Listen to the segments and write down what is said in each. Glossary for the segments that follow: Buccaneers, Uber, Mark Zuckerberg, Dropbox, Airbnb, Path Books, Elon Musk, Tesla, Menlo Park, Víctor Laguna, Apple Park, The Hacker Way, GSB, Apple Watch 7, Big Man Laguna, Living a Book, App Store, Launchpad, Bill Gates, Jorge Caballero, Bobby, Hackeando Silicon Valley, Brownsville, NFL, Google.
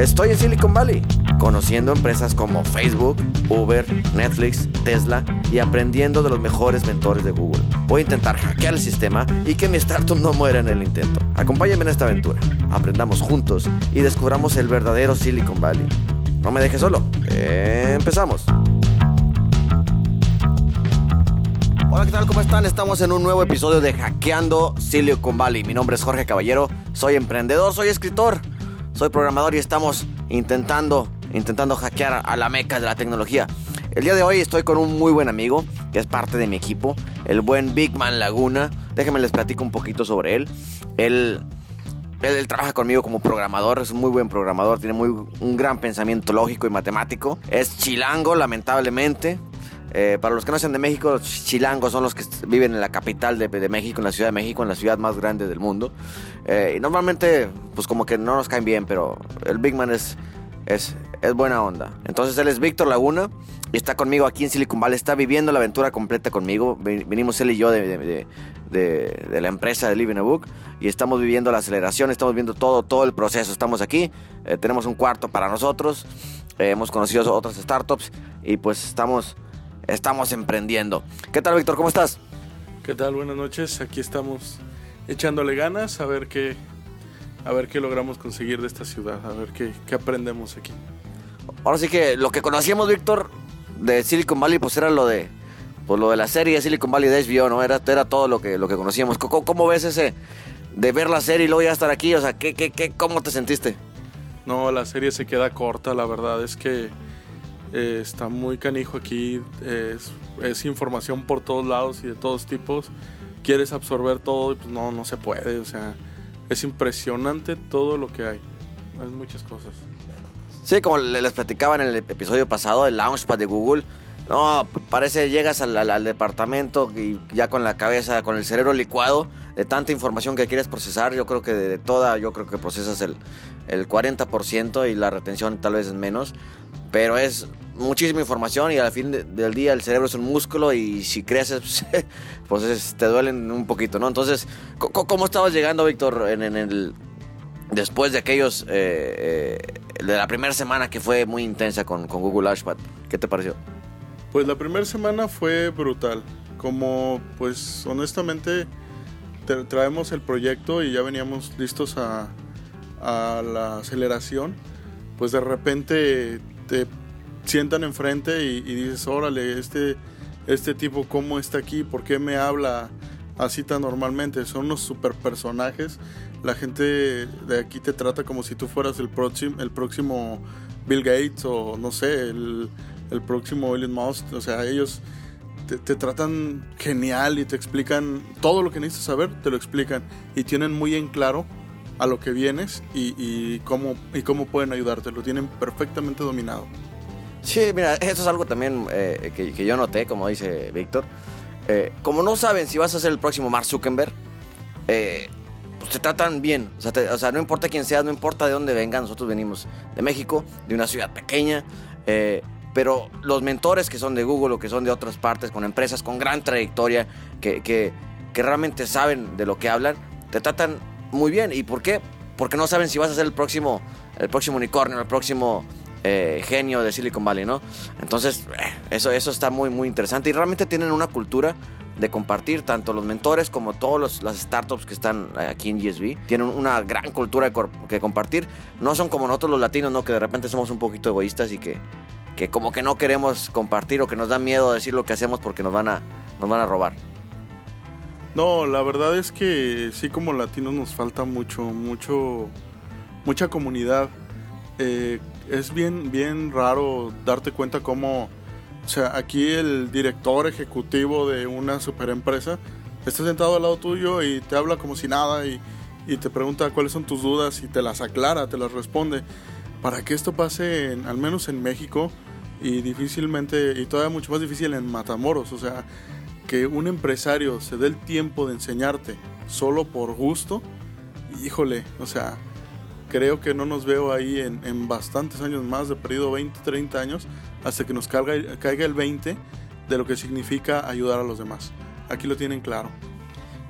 Estoy en Silicon Valley, conociendo empresas como Facebook, Uber, Netflix, Tesla y aprendiendo de los mejores mentores de Google. Voy a intentar hackear el sistema y que mi startup no muera en el intento. Acompáñenme en esta aventura, aprendamos juntos y descubramos el verdadero Silicon Valley. No me dejes solo, empezamos. Hola, ¿qué tal? ¿Cómo están? Estamos en un nuevo episodio de Hackeando Silicon Valley. Mi nombre es Jorge Caballero, soy emprendedor, soy escritor, soy programador y estamos intentando hackear a la meca de la tecnología. El día de hoy estoy con un muy buen amigo que es parte de mi equipo, el buen Big Man Laguna. Déjenme les platico un poquito sobre él. Él trabaja conmigo como programador, es un muy buen programador, tiene un gran pensamiento lógico y matemático. Es chilango, lamentablemente. Para los que no sean de México, los chilangos son los que viven en la capital de México, en la Ciudad de México, en la ciudad más grande del mundo. Y normalmente, pues como que no nos caen bien, pero el Big Man es buena onda. Entonces él es Víctor Laguna y está conmigo aquí en Silicon Valley, está viviendo la aventura completa conmigo. Vinimos él y yo de la empresa de Living a Book y estamos viviendo la aceleración, estamos viendo todo el proceso. Estamos aquí, tenemos un cuarto para nosotros, hemos conocido otras startups y pues estamos emprendiendo. ¿Qué tal, Víctor? ¿Cómo estás? ¿Qué tal? Buenas noches. Aquí estamos echándole ganas a ver qué logramos conseguir de esta ciudad, a ver qué aprendemos aquí. Ahora sí que lo que conocíamos, Víctor, de Silicon Valley, pues era lo de la serie Silicon Valley de HBO, ¿no? Era todo lo que conocíamos. ¿Cómo ves ese de ver la serie y luego ya estar aquí? O sea, ¿cómo te sentiste? No, la serie se queda corta, la verdad es que está muy canijo aquí, es información por todos lados y de todos tipos. Quieres absorber todo y pues no se puede, o sea, es impresionante todo lo que hay, hay muchas cosas. Sí, como les platicaba en el episodio pasado, el Launchpad de Google, no, parece llegas al departamento y ya con la cabeza, con el cerebro licuado de tanta información que quieres procesar. Yo creo que de toda procesas el 40% y la retención tal vez es menos, pero es muchísima información y al fin del día el cerebro es un músculo y si creces pues te duelen un poquito, ¿no? Entonces, ¿cómo estabas llegando, Víctor, después de aquellos de la primera semana que fue muy intensa con Google Launchpad? ¿Qué te pareció? Pues la primera semana fue brutal, como pues honestamente traemos el proyecto y ya veníamos listos a la aceleración, pues de repente te sientan enfrente y dices, órale, este tipo cómo está aquí, por qué me habla así tan normalmente, son unos super personajes, la gente de aquí te trata como si tú fueras el próximo Bill Gates o no sé, el próximo Elon Musk, o sea, ellos te tratan genial y te explican todo lo que necesitas saber, te lo explican y tienen muy en claro a lo que vienes y cómo pueden ayudarte, lo tienen perfectamente dominado. Sí, mira, eso es algo también que yo noté, como dice Víctor, como no saben si vas a ser el próximo Mark Zuckerberg, pues te tratan bien, o sea, no importa quién seas, no importa de dónde vengas, nosotros venimos de México, de una ciudad pequeña, pero los mentores que son de Google o que son de otras partes, con empresas con gran trayectoria, que realmente saben de lo que hablan, te tratan muy bien. ¿Y por qué? Porque no saben si vas a ser el próximo unicornio, el próximo genio de Silicon Valley, ¿no? Entonces, eso está muy, muy interesante. Y realmente tienen una cultura de compartir, tanto los mentores como todas las startups que están aquí en GSB. Tienen una gran cultura que compartir. No son como nosotros los latinos, ¿no? Que de repente somos un poquito egoístas y que como que no queremos compartir o que nos da miedo decir lo que hacemos porque nos van a robar. No, la verdad es que sí, como latinos nos falta mucha comunidad. Es bien raro darte cuenta cómo, o sea, aquí el director ejecutivo de una superempresa está sentado al lado tuyo y te habla como si nada y te pregunta cuáles son tus dudas y te las aclara, te las responde. Para que esto pase, al menos en México, y difícilmente, y todavía mucho más difícil en Matamoros, o sea, que un empresario se dé el tiempo de enseñarte solo por gusto, híjole, o sea, creo que no nos veo ahí en bastantes años más, de perdido 20, 30 años, hasta que nos caiga el 20 de lo que significa ayudar a los demás. Aquí lo tienen claro.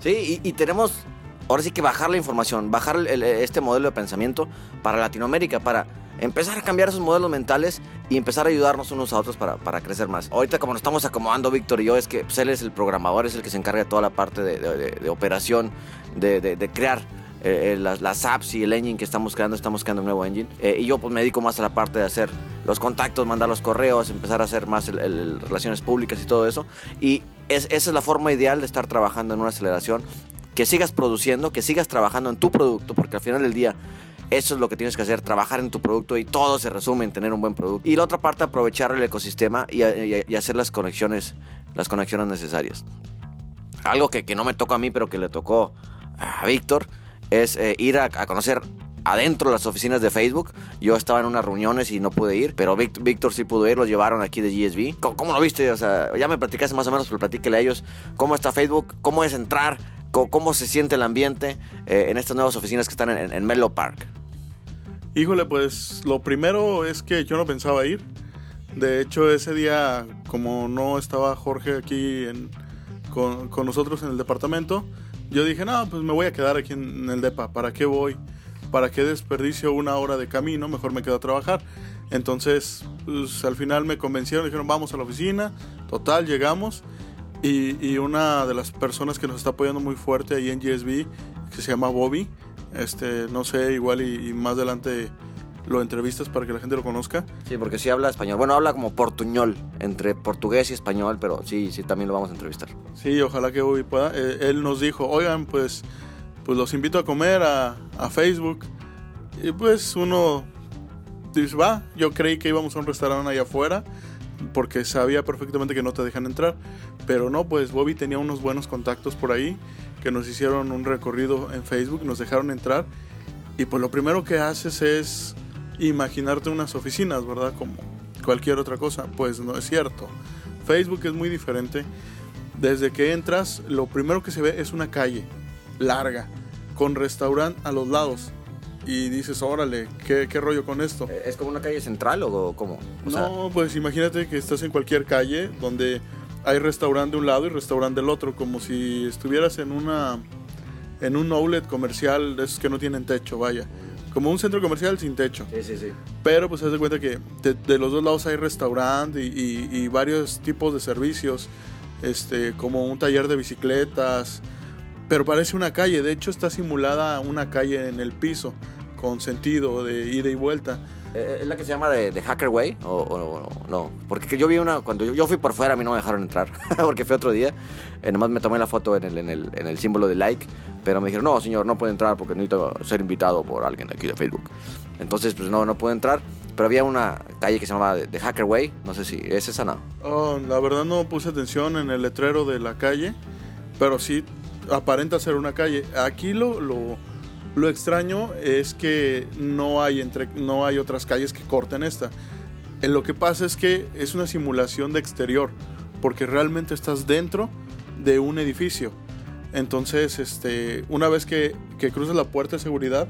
Sí, y tenemos, ahora sí que bajar la información, bajar este modelo de pensamiento para Latinoamérica, para empezar a cambiar esos modelos mentales y empezar a ayudarnos unos a otros para crecer más. Ahorita como nos estamos acomodando Víctor y yo, es que pues, él es el programador, es el que se encarga de toda la parte de operación, de crear las apps y el engine que estamos creando un nuevo engine, y yo pues me dedico más a la parte de hacer los contactos, mandar los correos, empezar a hacer más el relaciones públicas y todo eso, y esa es la forma ideal de estar trabajando en una aceleración, que sigas produciendo, que sigas trabajando en tu producto, porque al final del día eso es lo que tienes que hacer, trabajar en tu producto, y todo se resume en tener un buen producto. Y la otra parte, aprovechar el ecosistema y hacer las conexiones necesarias. Algo que no me tocó a mí, pero que le tocó a Víctor, es ir a conocer adentro las oficinas de Facebook. Yo estaba en unas reuniones y no pude ir, pero Víctor sí pudo ir, los llevaron aquí de GSB. ¿Cómo lo viste? O sea, ya me platicaste más o menos, pero platíquele a ellos cómo está Facebook, cómo es entrar, cómo se siente el ambiente en estas nuevas oficinas que están en Menlo Park. Híjole, pues lo primero es que yo no pensaba ir. De hecho, ese día, como no estaba Jorge aquí con nosotros en el departamento, yo dije, no, pues me voy a quedar aquí en el depa. ¿Para qué voy? ¿Para qué desperdicio una hora de camino? Mejor me quedo a trabajar. Entonces, pues, al final me convencieron, dijeron, vamos a la oficina. Total, llegamos. Y una de las personas que nos está apoyando muy fuerte ahí en GSB, que se llama Bobby, no sé, igual y más adelante lo entrevistas para que la gente lo conozca. Sí, porque sí habla español. Bueno, habla como portuñol, entre portugués y español, pero sí, también lo vamos a entrevistar. Sí, ojalá que Bobby pueda. Él nos dijo, oigan, pues los invito a comer a Facebook. Y pues uno dice, va, yo creí que íbamos a un restaurante allá afuera, porque sabía perfectamente que no te dejan entrar, pero no, pues Bobby tenía unos buenos contactos por ahí, que nos hicieron un recorrido en Facebook, nos dejaron entrar, y pues lo primero que haces es imaginarte unas oficinas, ¿verdad? Como cualquier otra cosa, pues no es cierto. Facebook es muy diferente. Desde que entras, lo primero que se ve es una calle larga, con restaurante a los lados. Y dices, órale, ¿qué rollo con esto? ¿Es como una calle central o cómo? No, pues imagínate que estás en cualquier calle donde hay restaurante de un lado y restaurante del otro, como si estuvieras en un outlet comercial de esos que no tienen techo, vaya. Como un centro comercial sin techo. Sí. Pero pues haz de cuenta que de los dos lados hay restaurante y varios tipos de servicios, como un taller de bicicletas. Pero parece una calle, de hecho está simulada una calle en el piso, con sentido de ida y vuelta. ¿Es la que se llama The Hacker Way? ¿O no? Porque yo vi una, cuando yo fui por fuera a mí no me dejaron entrar, porque fue otro día, nomás me tomé la foto en el símbolo de like, pero me dijeron, no señor, no puede entrar porque necesito ser invitado por alguien de aquí de Facebook. Entonces pues no pude entrar, pero había una calle que se llamaba The Hacker Way, no sé si es esa, ¿no? Oh, la verdad no puse atención en el letrero de la calle, pero sí aparenta ser una calle. Aquí lo extraño es que no hay otras calles que corten esta. En lo que pasa es que es una simulación de exterior, porque realmente estás dentro de un edificio. Entonces, una vez que cruzas la puerta de seguridad,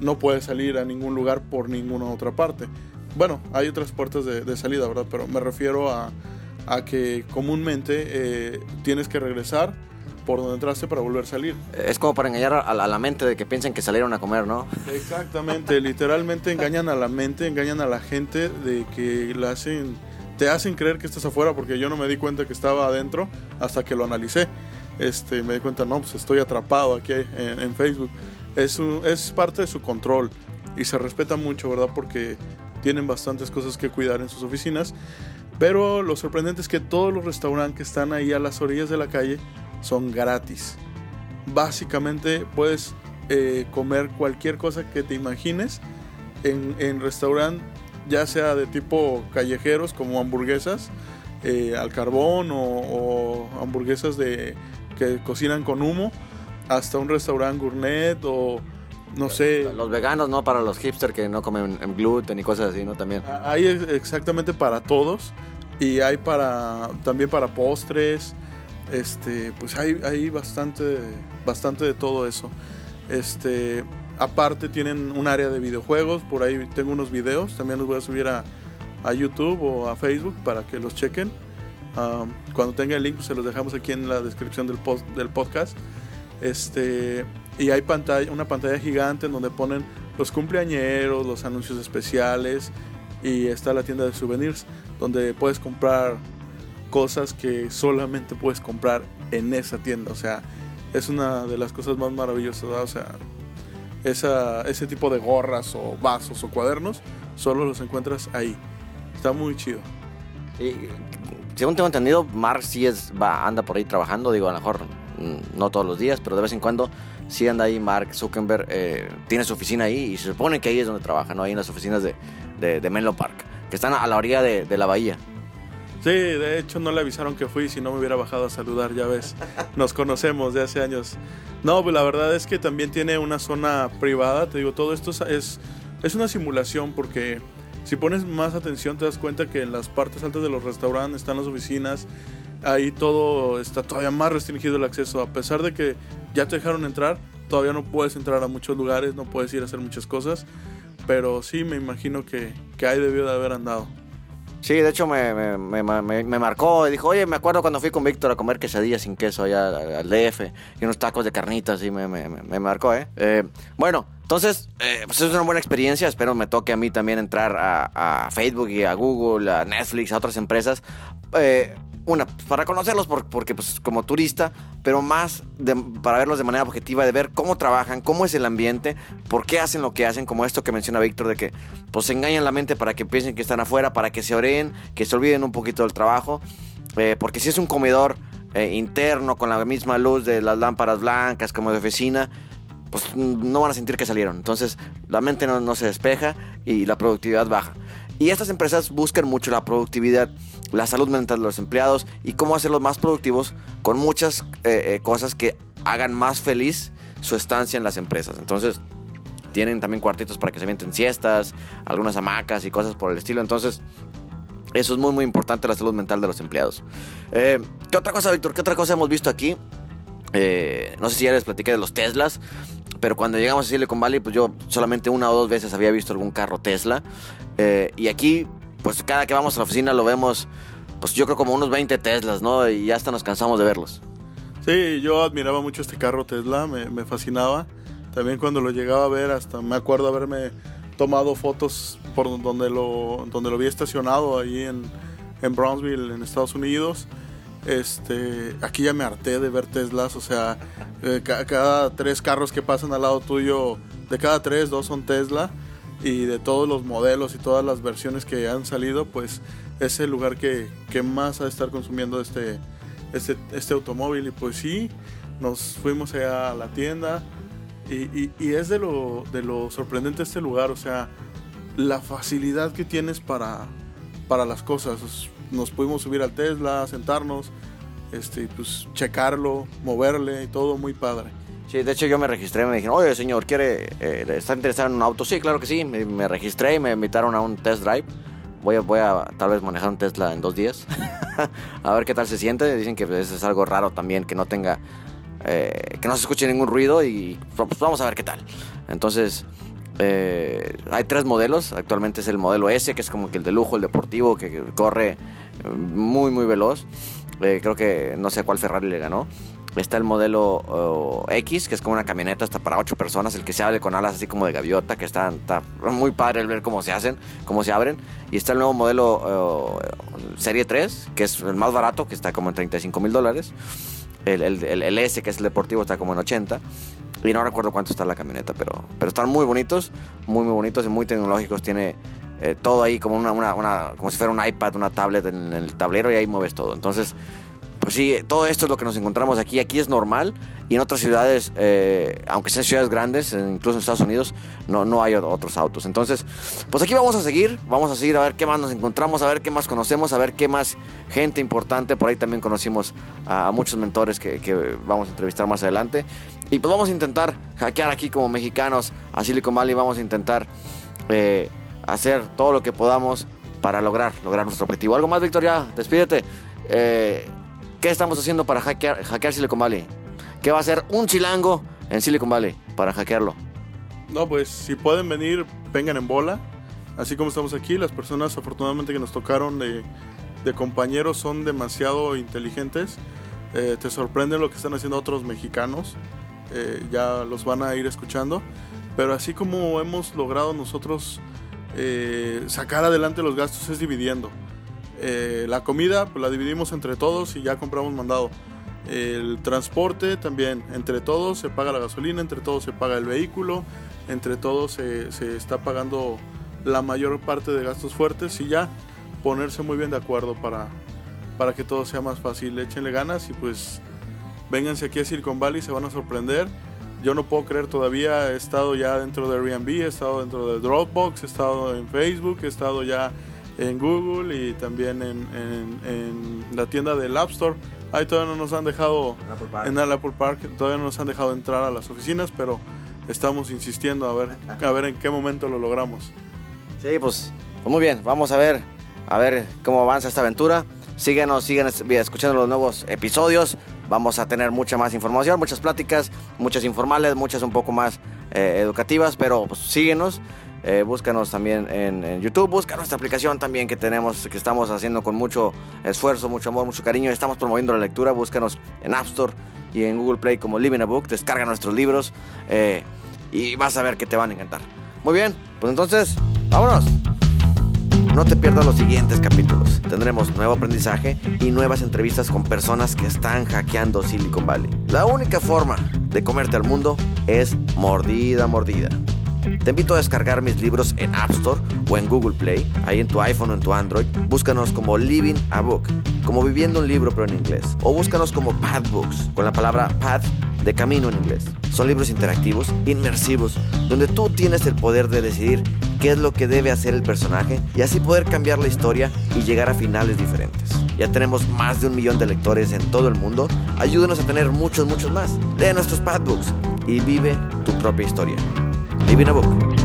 no puedes salir a ningún lugar por ninguna otra parte. Bueno, hay otras puertas de salida, ¿verdad? Pero me refiero a que comúnmente tienes que regresar por donde entraste para volver a salir. Es como para engañar a la mente de que piensen que salieron a comer, ¿no? Exactamente, literalmente engañan a la mente, engañan a la gente de que te hacen creer que estás afuera, porque yo no me di cuenta que estaba adentro hasta que lo analicé. Me di cuenta, no, pues estoy atrapado aquí en Facebook. Es parte de su control y se respeta mucho, ¿verdad? Porque tienen bastantes cosas que cuidar en sus oficinas, pero lo sorprendente es que todos los restaurantes que están ahí a las orillas de la calle son gratis. Básicamente puedes comer cualquier cosa que te imagines en restaurante, ya sea de tipo callejeros como hamburguesas al carbón o hamburguesas que cocinan con humo, hasta un restaurante gourmet o no sé. Los veganos, ¿no? Para los hipsters que no comen gluten y cosas así, ¿no? También. Hay exactamente para todos y hay también para postres. Pues hay bastante de todo eso. Aparte tienen un área de videojuegos, por ahí tengo unos videos, también los voy a subir a YouTube o a Facebook para que los chequen. Cuando tenga el link pues se los dejamos aquí en la descripción del podcast. Y hay una pantalla gigante en donde ponen los cumpleañeros, los anuncios especiales, y está la tienda de souvenirs donde puedes comprar cosas que solamente puedes comprar en esa tienda. O sea, es una de las cosas más maravillosas, ¿verdad? O sea, ese tipo de gorras o vasos o cuadernos solo los encuentras ahí. Está muy chido. Según tengo entendido, Mark sí anda por ahí trabajando. Digo, a lo mejor no todos los días, pero de vez en cuando sí anda ahí Mark Zuckerberg. Tiene su oficina ahí y se supone que ahí es donde trabaja, ¿no? Ahí en las oficinas de Menlo Park, que están a la orilla de la bahía. Sí, de hecho no le avisaron que fui, si no me hubiera bajado a saludar, ya ves. Nos conocemos de hace años. No, pues la verdad es que también tiene una zona privada. Te digo, todo esto es una simulación, porque si pones más atención te das cuenta que en las partes altas de los restaurantes están las oficinas. Ahí todo está todavía más restringido el acceso. A pesar de que ya te dejaron entrar, todavía no puedes entrar a muchos lugares, no puedes ir a hacer muchas cosas. Pero sí, me imagino que ahí debió de haber andado. Sí, de hecho me marcó y dijo, oye, me acuerdo cuando fui con Víctor a comer quesadillas sin queso allá al DF y unos tacos de carnitas, y me marcó, ¿eh? Bueno, entonces, pues es una buena experiencia. Espero me toque a mí también entrar a Facebook y a Google, a Netflix, a otras empresas. Para conocerlos porque pues como turista, pero más para verlos de manera objetiva, de ver cómo trabajan, cómo es el ambiente, por qué hacen lo que hacen, como esto que menciona Víctor, de que pues se engañan la mente para que piensen que están afuera, para que se oreen, que se olviden un poquito del trabajo, porque si es un comedor interno con la misma luz de las lámparas blancas como de oficina, pues no van a sentir que salieron. Entonces la mente no se despeja y la productividad baja. Y estas empresas buscan mucho la productividad, la salud mental de los empleados y cómo hacerlos más productivos con muchas cosas que hagan más feliz su estancia en las empresas. Entonces, tienen también cuartitos para que se avienten siestas, algunas hamacas y cosas por el estilo. Entonces, eso es muy, muy importante, la salud mental de los empleados. ¿Qué otra cosa, Víctor? ¿Qué otra cosa hemos visto aquí? No sé si ya les platiqué de los Teslas, pero cuando llegamos a Silicon Valley, pues yo solamente una o dos veces había visto algún carro Tesla. Y aquí, pues cada que vamos a la oficina lo vemos, pues yo creo como unos 20 Teslas, ¿no? Y hasta nos cansamos de verlos. Sí, yo admiraba mucho este carro Tesla, me fascinaba. También cuando lo llegaba a ver, hasta me acuerdo haberme tomado fotos por donde lo vi estacionado ahí en Brownsville, en Estados Unidos. Aquí ya me harté de ver Teslas, o sea, cada tres carros que pasan al lado tuyo, de cada tres, dos son Tesla. Y de todos los modelos y todas las versiones que han salido, pues es el lugar que más ha de estar consumiendo este automóvil. Y pues sí, nos fuimos allá a la tienda y es de lo sorprendente este lugar, o sea, la facilidad que tienes para las cosas. Nos pudimos subir al Tesla, sentarnos, pues checarlo, moverle y todo, muy padre. Sí, de hecho yo me registré, me dijeron, oye señor, ¿está interesado en un auto? Sí, claro que sí, me registré y me invitaron a un test drive. Voy a tal vez manejar un Tesla en 2 días, a ver qué tal se siente. Dicen que pues, es algo raro también, que no tenga, que no se escuche ningún ruido, y pues vamos a ver qué tal. Entonces, hay 3 modelos, actualmente es el modelo S, que es como que el de lujo, el deportivo, que corre muy, muy veloz. Creo que no sé cuál Ferrari le ganó. Está el modelo X, que es como una camioneta hasta para 8 personas, el que se abre con alas así como de gaviota, que está muy padre el ver cómo se abren. Y está el nuevo modelo Serie 3, que es el más barato, que está como en $35,000. El S, que es el deportivo, está como en 80. Y no recuerdo cuánto está la camioneta, pero están muy, muy bonitos y muy tecnológicos. Tiene todo ahí como como si fuera un iPad, una tablet en el tablero, y ahí mueves todo. Entonces, pues sí, todo esto es lo que nos encontramos aquí. Aquí es normal, y en otras ciudades, aunque sean ciudades grandes, incluso en Estados Unidos, no hay otros autos. Entonces, pues aquí vamos a seguir a ver qué más nos encontramos, a ver qué más conocemos, a ver qué más gente importante. Por ahí también conocimos a muchos mentores que vamos a entrevistar más adelante. Y pues vamos a intentar hackear aquí como mexicanos a Silicon Valley. Vamos a intentar hacer todo lo que podamos para lograr nuestro objetivo. ¿Algo más, Víctor? Ya, despídete. ¿Qué estamos haciendo para hackear Silicon Valley? ¿Qué va a hacer un chilango en Silicon Valley para hackearlo? No, pues si pueden venir, vengan en bola. Así como estamos aquí, las personas afortunadamente que nos tocaron de compañeros son demasiado inteligentes. Te sorprende lo que están haciendo otros mexicanos. Ya los van a ir escuchando. Pero así como hemos logrado nosotros sacar adelante los gastos es dividiendo. La comida pues la dividimos entre todos y ya compramos mandado. El transporte también, entre todos se paga la gasolina, entre todos se paga el vehículo, entre todos se está pagando la mayor parte de gastos fuertes y ya ponerse muy bien de acuerdo para que todo sea más fácil. Échenle ganas y pues vénganse aquí a Silicon Valley, se van a sorprender. Yo no puedo creer todavía, he estado ya dentro de Airbnb, he estado dentro de Dropbox, he estado en Facebook, he estado ya en Google y también en la tienda del App Store. Ahí todavía no nos han dejado en el Apple Park, todavía no nos han dejado entrar a las oficinas, pero estamos insistiendo a ver en qué momento lo logramos. Sí, pues muy bien, vamos a ver cómo avanza esta aventura. Sigan escuchando los nuevos episodios. Vamos a tener mucha más información, muchas pláticas, muchas informales, muchas un poco más educativas, pero pues, síguenos. Búscanos también en YouTube, busca nuestra aplicación también que tenemos, que estamos haciendo con mucho esfuerzo, mucho amor, mucho cariño. Estamos promoviendo la lectura, búscanos en App Store y en Google Play como Living a Book. Descarga nuestros libros y vas a ver que te van a encantar. Muy bien, pues entonces, vámonos. No te pierdas los siguientes capítulos. Tendremos nuevo aprendizaje y nuevas entrevistas con personas que están hackeando Silicon Valley. La única forma de comerte al mundo es mordida, mordida. Te invito a descargar mis libros en App Store o en Google Play, ahí en tu iPhone o en tu Android. Búscanos como Living a Book, como viviendo un libro pero en inglés. O búscanos como Path Books, con la palabra Path de camino en inglés. Son libros interactivos, inmersivos, donde tú tienes el poder de decidir qué es lo que debe hacer el personaje y así poder cambiar la historia y llegar a finales diferentes. Ya tenemos más de 1,000,000 de lectores en todo el mundo. Ayúdanos a tener muchos, muchos más. Lee nuestros Path Books y vive tu propia historia. Living a Book.